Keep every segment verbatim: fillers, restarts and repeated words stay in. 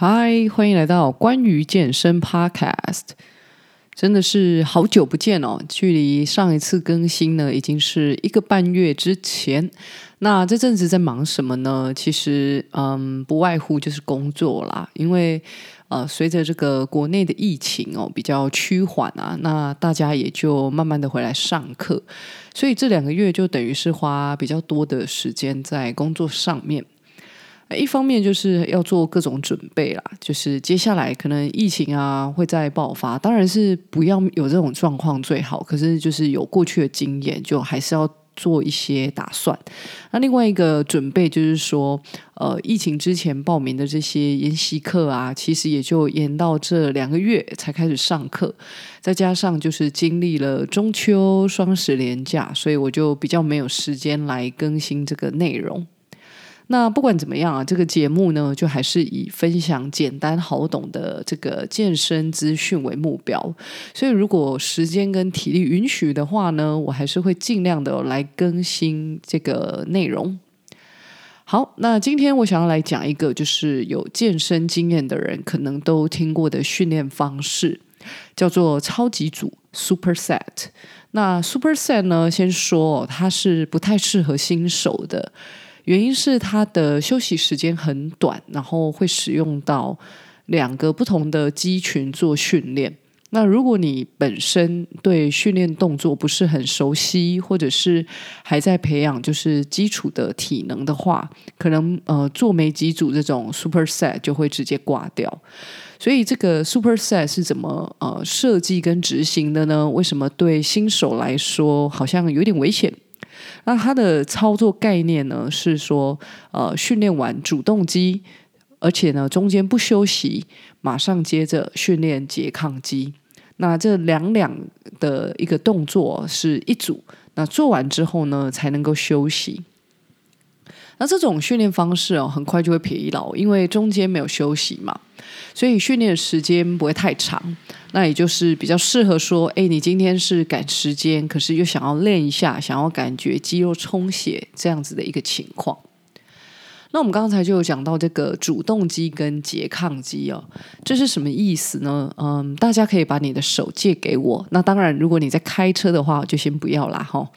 嗨，欢迎来到关于健身 Podcast， 真的是好久不见哦，距离上一次更新呢已经是一个半月之前。那这阵子在忙什么呢？其实嗯，不外乎就是工作啦，因为呃，随着这个国内的疫情哦比较趋缓啊，那大家也就慢慢的回来上课，所以这两个月就等于是花比较多的时间在工作上面。一方面就是要做各种准备啦，就是接下来可能疫情啊会再爆发，当然是不要有这种状况最好，可是就是有过去的经验，就还是要做一些打算。那另外一个准备就是说呃，疫情之前报名的这些研习课啊，其实也就延到这两个月才开始上课，再加上就是经历了中秋双十连假，所以我就比较没有时间来更新这个内容。那不管怎么样啊，这个节目呢就还是以分享简单好懂的这个健身资讯为目标，所以如果时间跟体力允许的话呢，我还是会尽量的来更新这个内容。好，那今天我想要来讲一个就是有健身经验的人可能都听过的训练方式，叫做超级组 Super Set。 那 Super Set 呢，先说它是不太适合新手的，原因是它的休息时间很短，然后会使用到两个不同的肌群做训练。那如果你本身对训练动作不是很熟悉，或者是还在培养就是基础的体能的话，可能呃做没几组这种 super set 就会直接挂掉。所以这个 super set 是怎么呃设计跟执行的呢？为什么对新手来说好像有点危险？那它的操作概念呢是说呃，训练完主动肌，而且呢中间不休息，马上接着训练拮抗肌。那这两两的一个动作是一组，那做完之后呢才能够休息。那这种训练方式哦，很快就会疲劳，因为中间没有休息嘛，所以训练时间不会太长。那也就是比较适合说，哎，你今天是赶时间，可是又想要练一下，想要感觉肌肉充血这样子的一个情况。那我们刚才就有讲到这个主动肌跟拮抗肌哦，这是什么意思呢？嗯，大家可以把你的手借给我。那当然，如果你在开车的话，就先不要啦哈。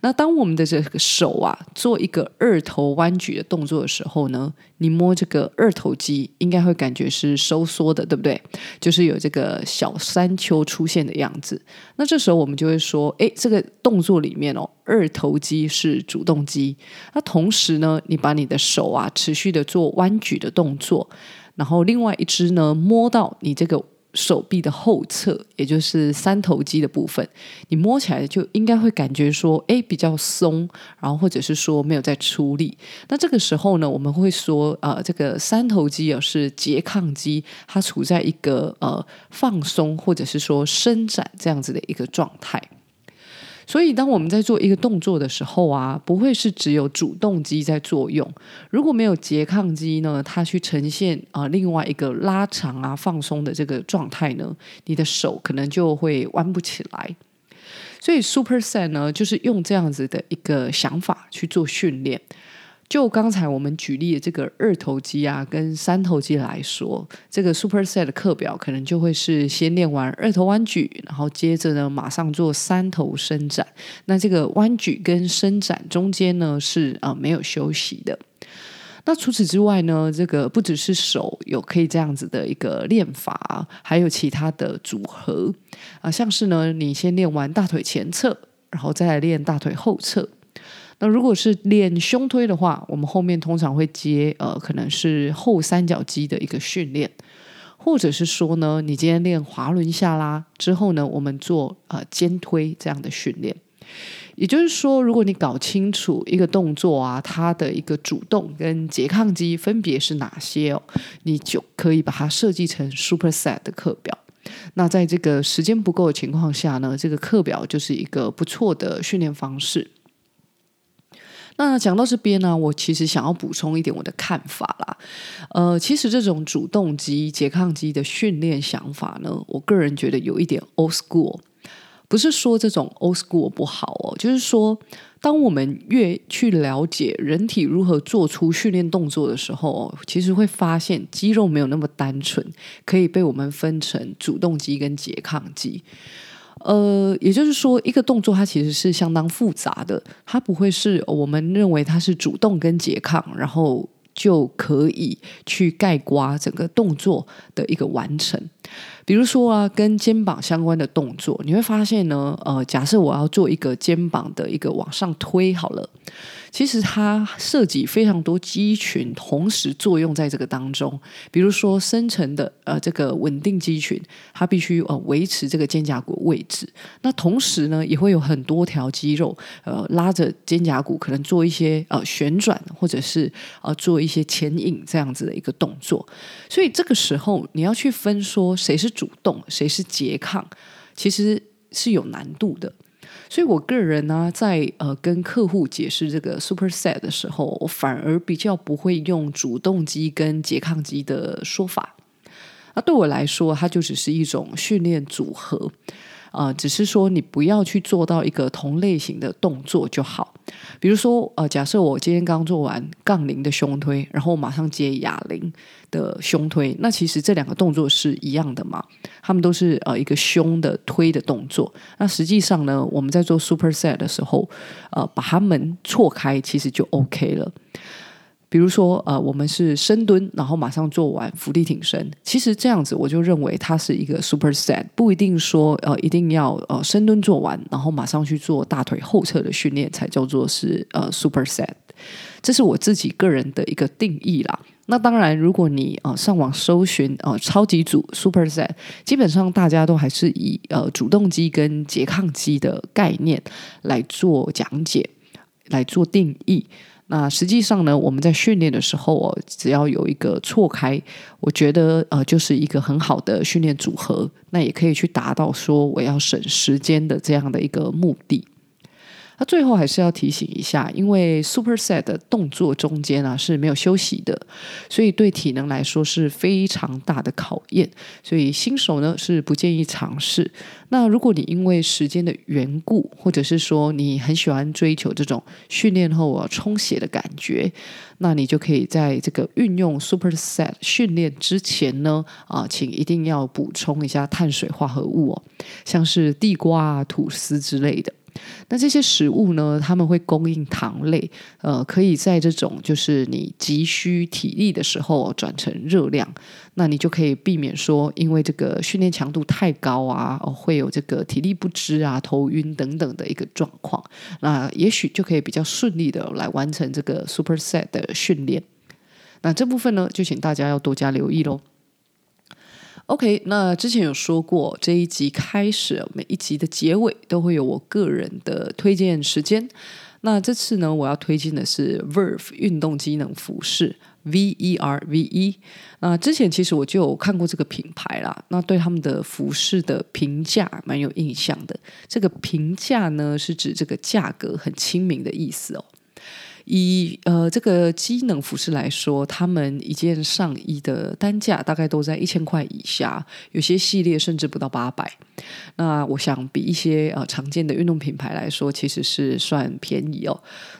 那当我们的这个手啊做一个二头弯举的动作的时候呢，你摸这个二头肌应该会感觉是收缩的，对不对？就是有这个小山丘出现的样子。那这时候我们就会说，诶，这个动作里面哦，二头肌是主动肌。那同时呢，你把你的手啊持续的做弯举的动作，然后另外一只呢摸到你这个手臂的后侧，也就是三头肌的部分，你摸起来就应该会感觉说，哎，比较松，然后或者是说没有在出力。那这个时候呢，我们会说，呃，这个三头肌啊是拮抗肌，它处在一个呃放松或者是说伸展这样子的一个状态。所以当我们在做一个动作的时候啊，不会是只有主动肌在作用，如果没有拮抗肌呢，它去呈现、呃、另外一个拉长啊放松的这个状态呢，你的手可能就会弯不起来。所以 Super Set 呢就是用这样子的一个想法去做训练。就刚才我们举例的这个二头肌啊跟三头肌来说，这个 Super Set 的课表可能就会是先练完二头弯举，然后接着呢马上做三头伸展。那这个弯举跟伸展中间呢是、呃、没有休息的。那除此之外呢，这个不只是手有可以这样子的一个练法，还有其他的组合、呃、像是呢你先练完大腿前侧，然后再来练大腿后侧。那如果是练胸推的话，我们后面通常会接呃，可能是后三角肌的一个训练，或者是说呢，你今天练滑轮下拉之后呢，我们做呃肩推这样的训练。也就是说，如果你搞清楚一个动作啊，它的一个主动跟拮抗肌分别是哪些哦，你就可以把它设计成 Super Set 的课表。那在这个时间不够的情况下呢，这个课表就是一个不错的训练方式。那讲到这边呢、啊，我其实想要补充一点我的看法啦。呃，其实这种主动肌、拮抗肌的训练想法呢，我个人觉得有一点 old school。不是说这种 old school 不好哦，就是说当我们越去了解人体如何做出训练动作的时候哦，其实会发现肌肉没有那么单纯，可以被我们分成主动肌跟拮抗肌。呃，也就是说一个动作它其实是相当复杂的，它不会是我们认为它是主动跟拮抗然后就可以去概括整个动作的一个完成。比如说啊，跟肩膀相关的动作，你会发现呢，呃，假设我要做一个肩膀的一个往上推好了，其实它涉及非常多肌群同时作用在这个当中。比如说深层的呃这个稳定肌群，它必须呃维持这个肩胛骨位置。那同时呢，也会有很多条肌肉呃拉着肩胛骨，可能做一些呃旋转，或者是呃做一些前引这样子的一个动作。所以这个时候你要去分说谁是主动谁是拮抗，其实是有难度的。所以我个人呢、啊，在呃跟客户解释这个 Super Set 的时候，我反而比较不会用主动肌跟拮抗肌的说法。那对我来说，它就只是一种训练组合。呃、只是说你不要去做到一个同类型的动作就好。比如说、呃、假设我今天刚做完杠铃的胸推，然后我马上接哑铃的胸推，那其实这两个动作是一样的嘛，他们都是、呃、一个胸的推的动作。那实际上呢，我们在做 Super Set 的时候、呃、把它们错开其实就 OK 了。比如说呃，我们是深蹲然后马上做完伏地挺身，其实这样子我就认为它是一个 super set， 不一定说呃一定要呃深蹲做完然后马上去做大腿后侧的训练才叫做是呃 super set。 这是我自己个人的一个定义啦。那当然如果你、呃、上网搜寻、呃、超级组 super set， 基本上大家都还是以呃主动肌跟拮抗肌的概念来做讲解来做定义。那实际上呢，我们在训练的时候、哦、只要有一个错开，我觉得呃就是一个很好的训练组合，那也可以去达到说我要省时间的这样的一个目的。那最后还是要提醒一下，因为 Super Set 的动作中间啊是没有休息的，所以对体能来说是非常大的考验，所以新手呢是不建议尝试。那如果你因为时间的缘故，或者是说你很喜欢追求这种训练后啊充血的感觉，那你就可以在这个运用 Super Set 训练之前呢，啊，请一定要补充一下碳水化合物哦，像是地瓜啊、吐司之类的。那这些食物呢，他们会供应糖类，呃，可以在这种就是你急需体力的时候转成热量，那你就可以避免说因为这个训练强度太高啊、哦、会有这个体力不支啊、头晕等等的一个状况，那也许就可以比较顺利的来完成这个 Super Set 的训练。那这部分呢，就请大家要多加留意咯。OK， 那之前有说过，这一集开始每一集的结尾都会有我个人的推荐时间。那这次呢，我要推荐的是 VERVE 运动机能服饰 V E R V E。 那之前其实我就有看过这个品牌啦，那对他们的服饰的评价蛮有印象的。这个评价呢，是指这个价格很亲民的意思哦。以呃这个机能服饰来说，他们一件上衣的单价大概都在一千块以下，有些系列甚至不到八百。那我想比一些呃常见的运动品牌来说，其实是算便宜哦。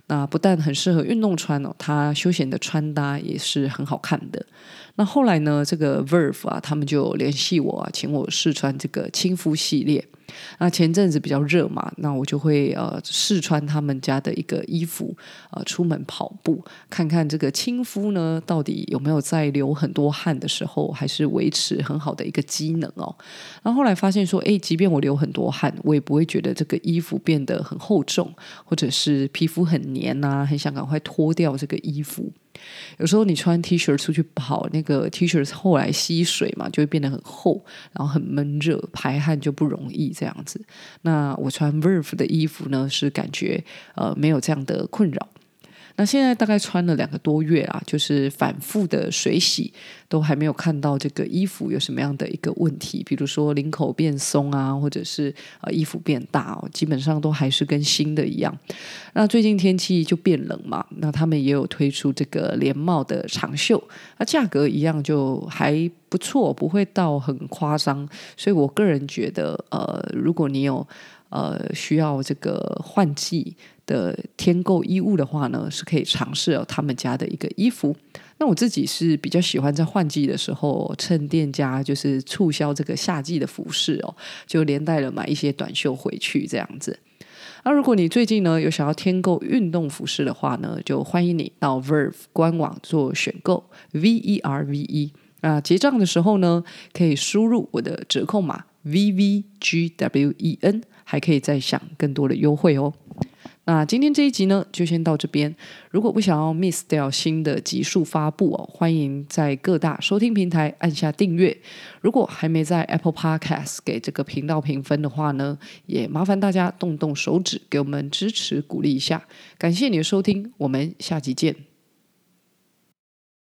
那不但很适合运动穿哦，它休闲的穿搭也是很好看的。那后来呢，这个 VERVE 啊，他们就联系我啊，请我试穿这个亲肤系列。那前阵子比较热嘛，那我就会呃试穿他们家的一个衣服，呃出门跑步，看看这个亲肤呢到底有没有在流很多汗的时候还是维持很好的一个机能哦。然后后来发现说，哎，即便我流很多汗，我也不会觉得这个衣服变得很厚重，或者是皮肤很黏啊，很想赶快脱掉这个衣服。有时候你穿 T 恤出去跑，那个 T 恤后来吸水嘛，就会变得很厚，然后很闷热，排汗就不容易这样子。那我穿 VERVE 的衣服呢，是感觉呃没有这样的困扰。那现在大概穿了两个多月啊，就是反复的水洗，都还没有看到这个衣服有什么样的一个问题，比如说领口变松啊，或者是、呃、衣服变大哦，基本上都还是跟新的一样。那最近天气就变冷嘛，那他们也有推出这个连帽的长袖，那价格一样就还不错，不会到很夸张。所以我个人觉得呃，如果你有呃需要这个换季的添购衣物的话呢，是可以尝试、哦、他们家的一个衣服。那我自己是比较喜欢在换季的时候趁店家就是促销这个夏季的服饰哦，就连带了买一些短袖回去这样子。那、啊、如果你最近呢有想要添购运动服饰的话呢，就欢迎你到 VERVE 官网做选购 V E R V E。那结账的时候呢，可以输入我的折扣码 V V G W E N， 还可以再享更多的优惠哦。那今天这一集呢就先到这边，如果不想要 miss 掉新的集数发布哦，欢迎在各大收听平台按下订阅。如果还没在 Apple Podcast 给这个频道评分的话呢，也麻烦大家动动手指给我们支持鼓励一下。感谢你的收听，我们下集见。